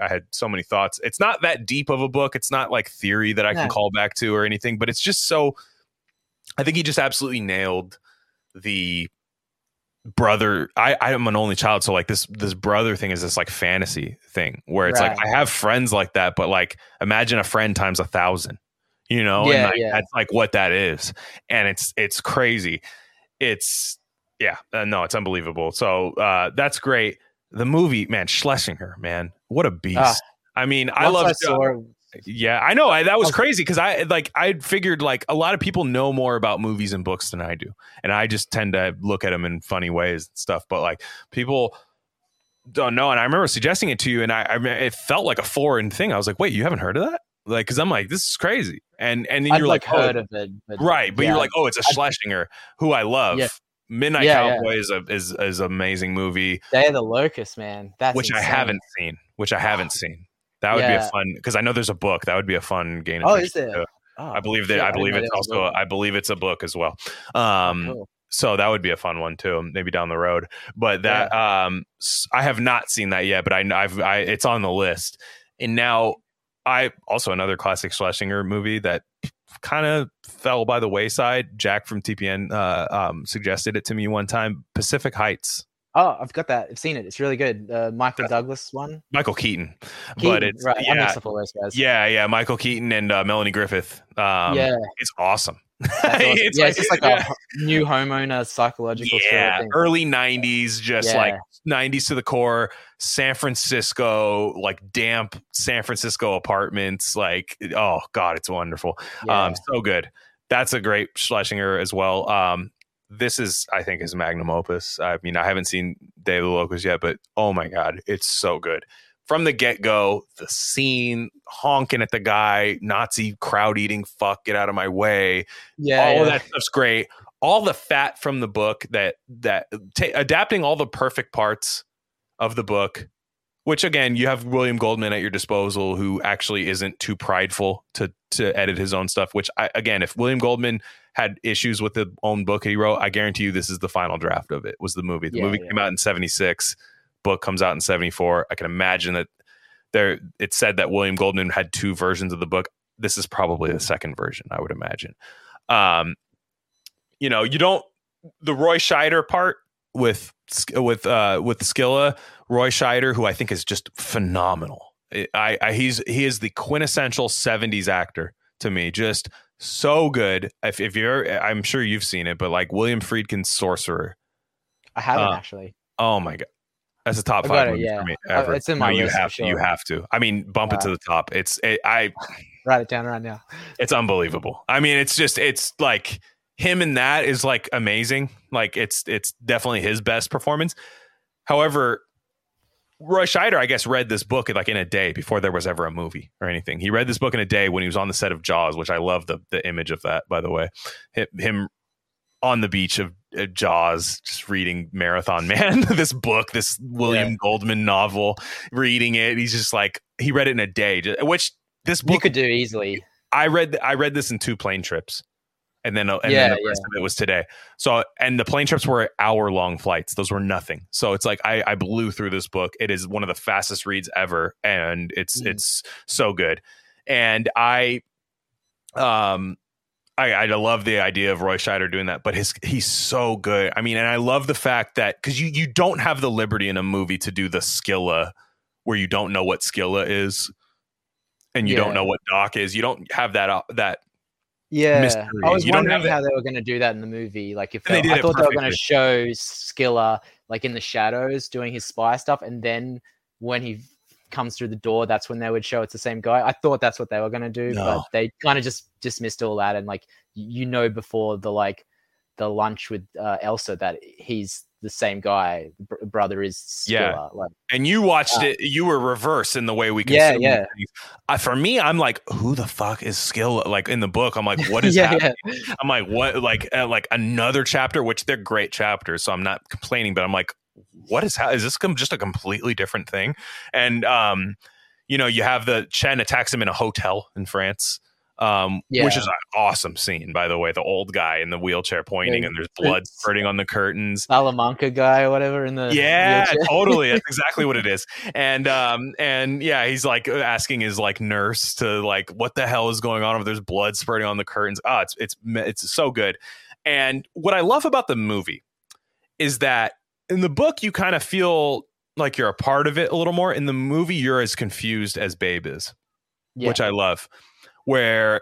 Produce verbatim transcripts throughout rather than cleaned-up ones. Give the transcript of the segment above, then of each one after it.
I had so many thoughts. It's not that deep of a book. It's not like theory that I yeah. can call back to or anything, but it's just so, I think he just absolutely nailed the brother. I, I am an only child. So like this, this brother thing is this like fantasy thing where it's right. like, I have friends like that, but like, imagine a friend times a thousand, you know, yeah, and like, yeah. that's like what that is. And it's, it's crazy. It's yeah, uh, no, it's unbelievable. So uh, that's great. The movie, man, Schlesinger, man, what a beast. Uh, I mean, I love it. Yeah, I know. I, that was okay. crazy because I like I figured like a lot of people know more about movies and books than I do. And I just tend to look at them in funny ways and stuff. But like people don't know. And I remember suggesting it to you. And I, I it felt like a foreign thing. I was like, wait, you haven't heard of that? Like, because I'm like, this is crazy. And and then I've you're like, like heard oh, of it, but right. But yeah. you're like, oh, it's a Schlesinger who I love. Yeah. Midnight yeah, Cowboy yeah. is a is is an amazing movie. Day of the Locust, man. That's which insane. I haven't seen. Which I haven't wow. seen. That would yeah. be a fun because I know there's a book. That would be a fun game. Oh, is it? Oh, I believe that. Yeah, I believe I it's also. A, I believe it's a book as well. Um, cool. So that would be a fun one too. Maybe down the road. But that yeah. um, I have not seen that yet. But I I've I it's on the list. And now I also another classic Schlesinger movie that kind of fell by the wayside. Jack from T P N uh, um, suggested it to me one time. Pacific Heights. Oh, I've got that. I've seen it. It's really good. Uh, Michael uh, Douglas one. Michael Keaton. Keaton but it's right. yeah, those guys. yeah, yeah. Michael Keaton and uh, Melanie Griffith. Um, yeah, it's awesome. awesome. it's yeah, like, it's just like yeah. a new homeowner psychological yeah, thing. Early nineties, just yeah. like nineties to the core. San Francisco, like damp San Francisco apartments. Like, oh god, it's wonderful. Yeah. Um, so good. That's a great Schlesinger as well. Um, this is, I think, his magnum opus. I mean, I haven't seen Day of the Locust yet, but oh my god, it's so good. From the get-go, the scene, honking at the guy, Nazi crowd-eating fuck, get out of my way. Yeah, all yeah. of that stuff's great. All the fat from the book, that that t- adapting all the perfect parts of the book, which again, you have William Goldman at your disposal, who actually isn't too prideful to to edit his own stuff. Which I, again, if William Goldman had issues with the own book he wrote, I guarantee you this is the final draft of it. Was the movie? The yeah, movie yeah. came out in seventy-six. Book comes out in seventy-four. I can imagine that there it said that William Goldman had two versions of the book. This is probably the second version, I would imagine. Um, you know, you don't the Roy Scheider part with with uh, with Skilla, Roy Scheider, who I think is just phenomenal. I, I he's he is the quintessential seventies actor to me, just so good. If, if you're, I'm sure you've seen it, but like William Friedkin's Sorcerer, I haven't uh, actually. Oh my god. That's a top five movie yeah. for me ever. It's in my no, list. You have, sure. you have to. I mean, bump wow. it to the top. It's it, I write it down right now. It's unbelievable. I mean, it's just it's like him in that is like amazing. Like it's it's definitely his best performance. However, Roy Scheider, I guess, read this book like in a day before there was ever a movie or anything. He read this book in a day when he was on the set of Jaws, which I love the the image of that. By the way, him on the beach of Jaws, just reading Marathon Man, this book, this William yeah. Goldman novel, reading it. He's just like, he read it in a day, which this book you could do easily. I read, I read this in two plane trips, and then, and yeah, then the rest yeah. of it was today. So, and the plane trips were hour long flights. Those were nothing. So it's like, I, I blew through this book. It is one of the fastest reads ever. And it's, mm. it's so good. And I, um, I, I love the idea of Roy Scheider doing that, but his he's so good. I mean, and I love the fact that because you, you don't have the liberty in a movie to do the Skilla where you don't know what Skilla is and you yeah. don't know what Doc is. You don't have that that yeah. mystery. I was you wondering how they were going to do that in the movie. Like if they, they I thought they were going to show Skilla like in the shadows doing his spy stuff, and then when he comes through the door, that's when they would show it's the same guy. I thought that's what they were going to do, no. but they kind of just dismissed all that. And like, you know, before the, like the lunch with uh, Elsa, that he's the same guy. Br- brother is Skilla. Yeah. Like, and you watched uh, it. You were reverse in the way we can. Yeah, yeah. I, for me, I'm like, who the fuck is Skilla? Like in the book, I'm like, what is yeah, happening? Yeah. I'm like, what? Like, uh, like another chapter, which they're great chapters. So I'm not complaining, but I'm like, what is how is this com- just a completely different thing? And um, you know, you have the Chen attacks him in a hotel in France. um, yeah. which is an awesome scene, by the way. The old guy in the wheelchair pointing, yeah. and there's blood spurting on the curtains. Salamanca guy or whatever in the yeah, wheelchair. Totally. That's exactly what it is. And um, and yeah, he's like asking his like nurse to like, what the hell is going on? If there's blood spurting on the curtains, ah, oh, it's it's it's so good. And what I love about the movie is that in the book you kind of feel like you're a part of it a little more. In the movie, you're as confused as Babe is, yeah. which I love. Where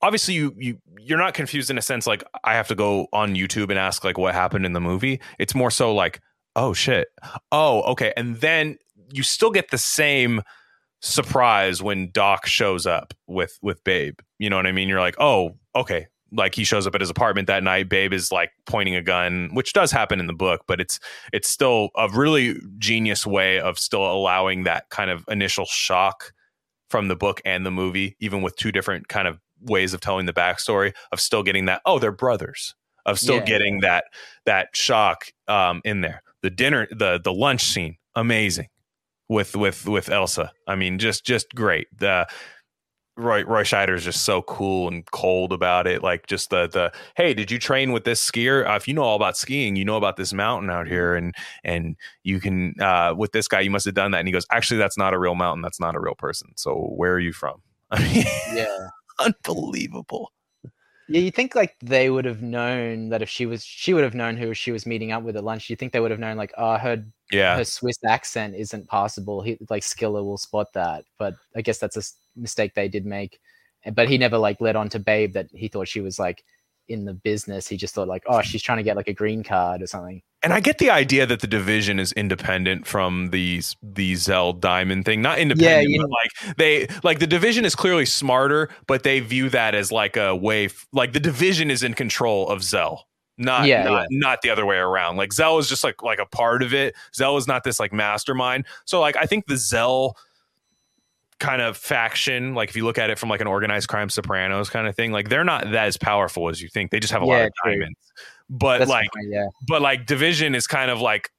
obviously you you you're not confused in a sense like I have to go on YouTube and ask like what happened in the movie. It's more so like, oh shit, oh okay, and then you still get the same surprise when Doc shows up with with Babe. You know what I mean? You're like, oh okay. Like he shows up at his apartment that night. Babe is like pointing a gun, which does happen in the book, but it's it's still a really genius way of still allowing that kind of initial shock from the book and the movie, even with two different kind of ways of telling the backstory, of still getting that, oh, they're brothers, of still yeah. getting that that shock um, in there. The dinner, the the lunch scene, amazing with with with Elsa. I mean, just just great. The Roy Roy Scheider is just so cool and cold about it. Like just the the hey, did you train with this skier? Uh, if you know all about skiing, you know about this mountain out here, and and you can uh, with this guy, you must have done that. And he goes, actually, that's not a real mountain. That's not a real person. So where are you from? I mean, yeah, unbelievable. Yeah, you think like they would have known that if she was, she would have known who she was meeting up with at lunch. You think they would have known like, oh, her yeah, her Swiss accent isn't passable. He, like Skilla will spot that, but I guess that's a mistake they did make. But he never like led on to Babe that he thought she was like in the business. He just thought like, oh, she's trying to get like a green card or something. And I get the idea that the division is independent from these the Szell Diamond thing. Not independent, yeah, yeah. but like they like the division is clearly smarter, but they view that as like a way f- like the division is in control of Szell. Not yeah, not, yeah. not the other way around. Like Szell is just like like a part of it. Szell is not this like mastermind. So like I think the Szell kind of faction, like if you look at it from like an organized crime Sopranos kind of thing, like they're not that as powerful as you think. They just have a yeah, lot of diamonds. But That's like funny, yeah. but like division is kind of like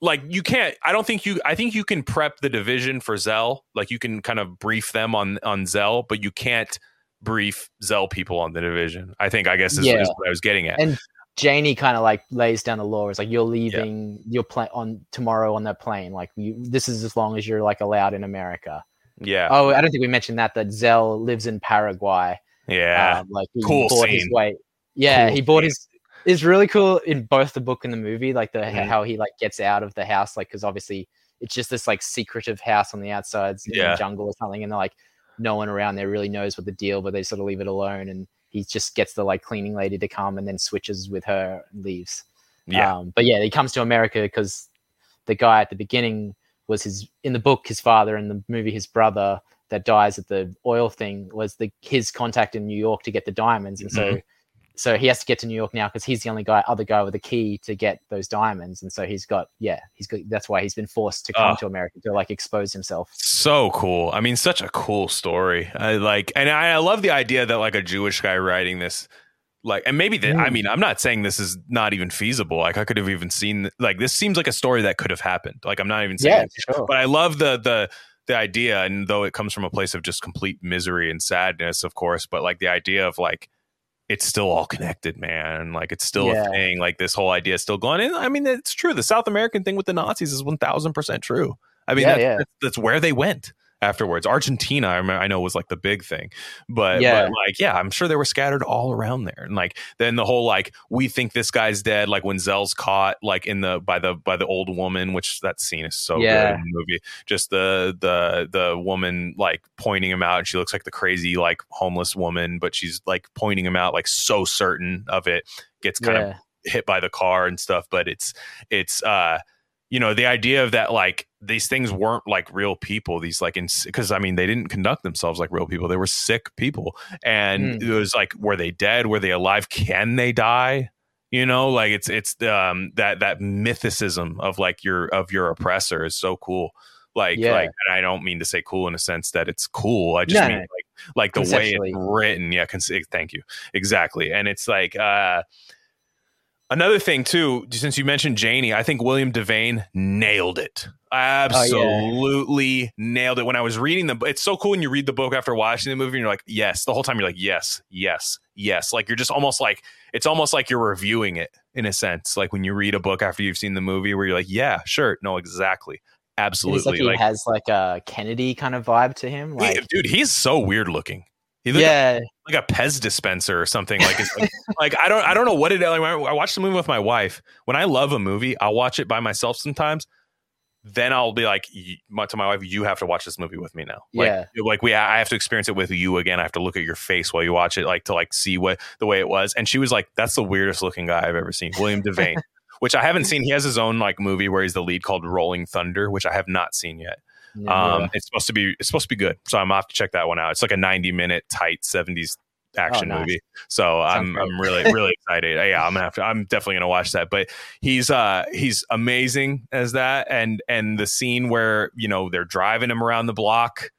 like you can't I don't think you I think you can prep the division for Szell. Like you can kind of brief them on on Szell, but you can't brief Szell people on the division. I think I guess is, yeah. is what I was getting at. And Janie kind of like lays down the law. It's like you're leaving yeah. your plane on tomorrow on that plane. Like you, this is as long as you're like allowed in America. Yeah. Oh, I don't think we mentioned that that Szell lives in Paraguay. Yeah. Um, like he cool bought scene. His way. Yeah, cool he bought scene. his. It's really cool in both the book and the movie, like the mm-hmm. how he like gets out of the house, like because obviously it's just this like secretive house on the outsides in yeah. the jungle or something, and they're like no one around there really knows what the deal, but they sort of leave it alone, and he just gets the like cleaning lady to come and then switches with her and leaves. Yeah. Um, but yeah, he comes to America because the guy at the beginning was his in the book his father, in the movie his brother that dies at the oil thing was the his contact in New York to get the diamonds, and mm-hmm. so. So he has to get to New York now because he's the only guy, other guy with a key to get those diamonds. And so he's got, yeah, he's got, that's why he's been forced to come oh. to America to like expose himself. So cool. I mean, such a cool story. I like, and I, I love the idea that like a Jewish guy writing this, like, and maybe that, mm. I mean, I'm not saying this is not even feasible. Like I could have even seen, like, this seems like a story that could have happened. Like I'm not even saying, yeah, sure. but I love the, the, the idea. And though it comes from a place of just complete misery and sadness, of course, but like the idea of like, it's still all connected, man. Like it's still yeah. a thing. Like this whole idea is still going. And I mean, it's true. The South American thing with the Nazis is one thousand percent true. I mean, yeah, that's, yeah. That's, that's where they went afterwards. Argentina, I remember, I know was like the big thing, but, yeah. but like, yeah, I'm sure they were scattered all around there. And like, then the whole, like, we think this guy's dead. Like when Zell's caught, like in the, by the, by the old woman, which that scene is so yeah. good in the movie, just the, the, the woman like pointing him out, and she looks like the crazy, like homeless woman, but she's like pointing him out, like so certain of it, gets kind yeah. of hit by the car and stuff. But it's, it's, uh, you know, the idea of that, like these things weren't like real people, these like, because I mean, they didn't conduct themselves like real people. They were sick people. And mm. it was like, were they dead? Were they alive? Can they die? You know, like it's it's um, that that mythicism of like your of your oppressor is so cool. Like, yeah. like, and I don't mean to say cool in a sense that it's cool. I just no, mean no. like, like the way it's written. Yeah. Con- thank you. Exactly. And it's like, uh, Another thing too, since you mentioned Janie, I think William Devane nailed it. Absolutely oh, yeah. nailed it. When I was reading the, it's so cool when you read the book after watching the movie, and you're like, yes, the whole time you're like, yes, yes, yes. Like you're just almost like, it's almost like you're reviewing it in a sense. Like when you read a book after you've seen the movie, where you're like, yeah, sure, no, exactly. Absolutely. Like he like, has like a Kennedy kind of vibe to him. Like, he, dude, he's so weird looking. He looked yeah. like, like a Pez dispenser or something. Like, it's like, like I don't, I don't know what it. Like, I watched the movie with my wife. When I love a movie, I'll watch it by myself sometimes. Then I'll be like to my wife, "You have to watch this movie with me now." Like, yeah, like we, I have to experience it with you again. I have to look at your face while you watch it, like to like see what the way it was. And she was like, "That's the weirdest looking guy I've ever seen, William Devane," which I haven't seen. He has his own like movie where he's the lead called Rolling Thunder, which I have not seen yet. Yeah. Um, it's supposed to be it's supposed to be good, so I'm off to check that one out. It's like a ninety minute tight seventies action oh, nice. movie, so Sounds I'm great. I'm really really excited. Yeah, I'm gonna have to. I'm definitely gonna watch that. But he's uh he's amazing as that, and and the scene where you know they're driving him around the block,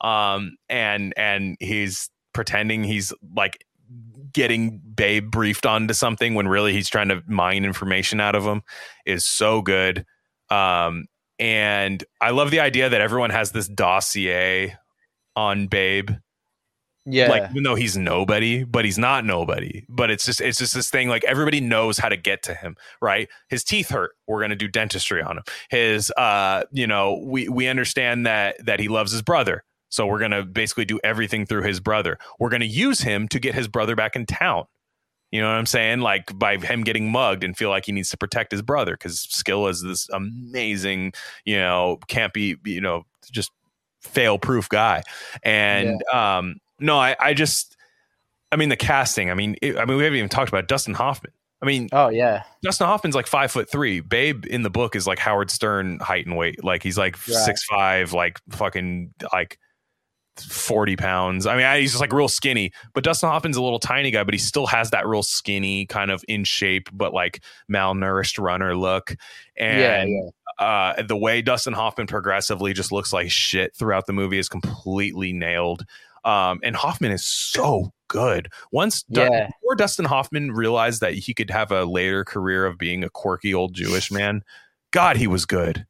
um and and he's pretending he's like getting Babe briefed onto something when really he's trying to mine information out of him is so good. Um. And I love the idea that everyone has this dossier on Babe. Yeah. Like, even though he's nobody, but he's not nobody. But it's just it's just this thing, like, everybody knows how to get to him, right? His teeth hurt. We're going to do dentistry on him. His, uh, you know, we, we understand that that he loves his brother. So we're going to basically do everything through his brother. We're going to use him to get his brother back in town. You know what I'm saying? Like by him getting mugged and feel like he needs to protect his brother because Skilla is this amazing, you know, can't be, you know, just fail proof guy. And yeah. um, no, I, I just, I mean, the casting, I mean, it, I mean, we haven't even talked about it. Dustin Hoffman. I mean, oh yeah, Dustin Hoffman's like five foot three. Babe in the book is like Howard Stern height and weight. Like he's like right. six five, like fucking like forty pounds. I mean, I, he's just like real skinny, but Dustin Hoffman's a little tiny guy, but he still has that real skinny kind of in shape, but like malnourished runner look. And yeah, yeah. Uh, the way Dustin Hoffman progressively just looks like shit throughout the movie is completely nailed. Um, and Hoffman is so good. Once yeah. before Dustin Hoffman realized that he could have a later career of being a quirky old Jewish man, God, he was good.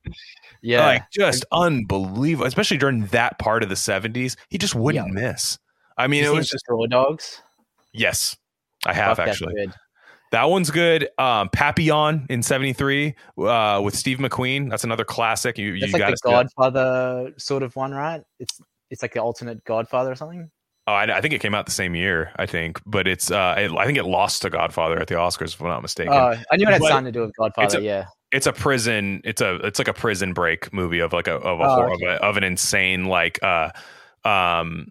Yeah, like just unbelievable, especially during that part of the seventies. He just wouldn't yeah. miss. I mean, you it was just Straw Dogs. Yes, I have Fuck, actually. That's good. That one's good. Um, Papillon in seventy-three uh, with Steve McQueen. That's another classic. You, you like got the Godfather good. sort of one, right? It's it's like the alternate Godfather or something. Oh, I, I think it came out the same year, I think, but it's uh, it, I think it lost to Godfather at the Oscars, if I'm not mistaken. Uh, I knew it had but something to do with Godfather. A, yeah. It's a prison. It's a. It's like a prison break movie of like a of a, oh, horror, okay. of, a of an insane like uh, um,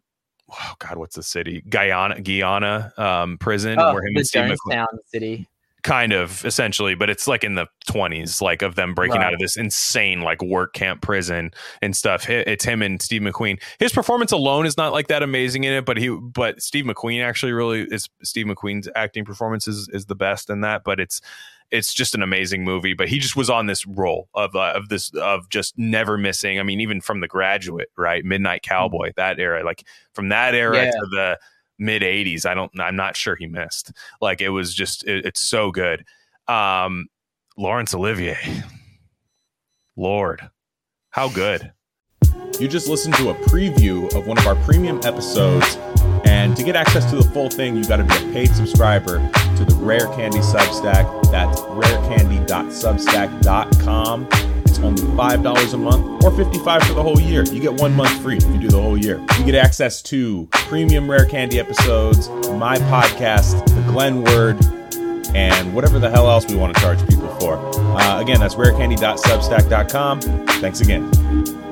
oh god, what's the city? Guyana, Guyana um prison oh, where him and Steve McQueen city kind of essentially, but it's like in the twenties, like of them breaking right. out of this insane like work camp prison and stuff. It's him and Steve McQueen. His performance alone is not like that amazing in it, but he but Steve McQueen actually really is Steve McQueen's acting performance is is the best in that, but it's. It's just an amazing movie, but he just was on this role of uh, of this of just never missing. I mean, even from The Graduate, right? Midnight Cowboy, that era, like from that era yeah. to the mid eighties. I don't, I'm not sure he missed. Like it was just, it, it's so good. Um, Lawrence Olivier, Lord, how good! You just listened to a preview of one of our premium episodes. And to get access to the full thing, you've got to be a paid subscriber to the Rare Candy Substack. That's rare candy dot substack dot com. It's only five dollars a month or fifty-five dollars for the whole year. You get one month free if you do the whole year. You get access to premium Rare Candy episodes, my podcast, The Glenn Word, and whatever the hell else we want to charge people for. Uh, again, that's rare candy dot substack dot com. Thanks again.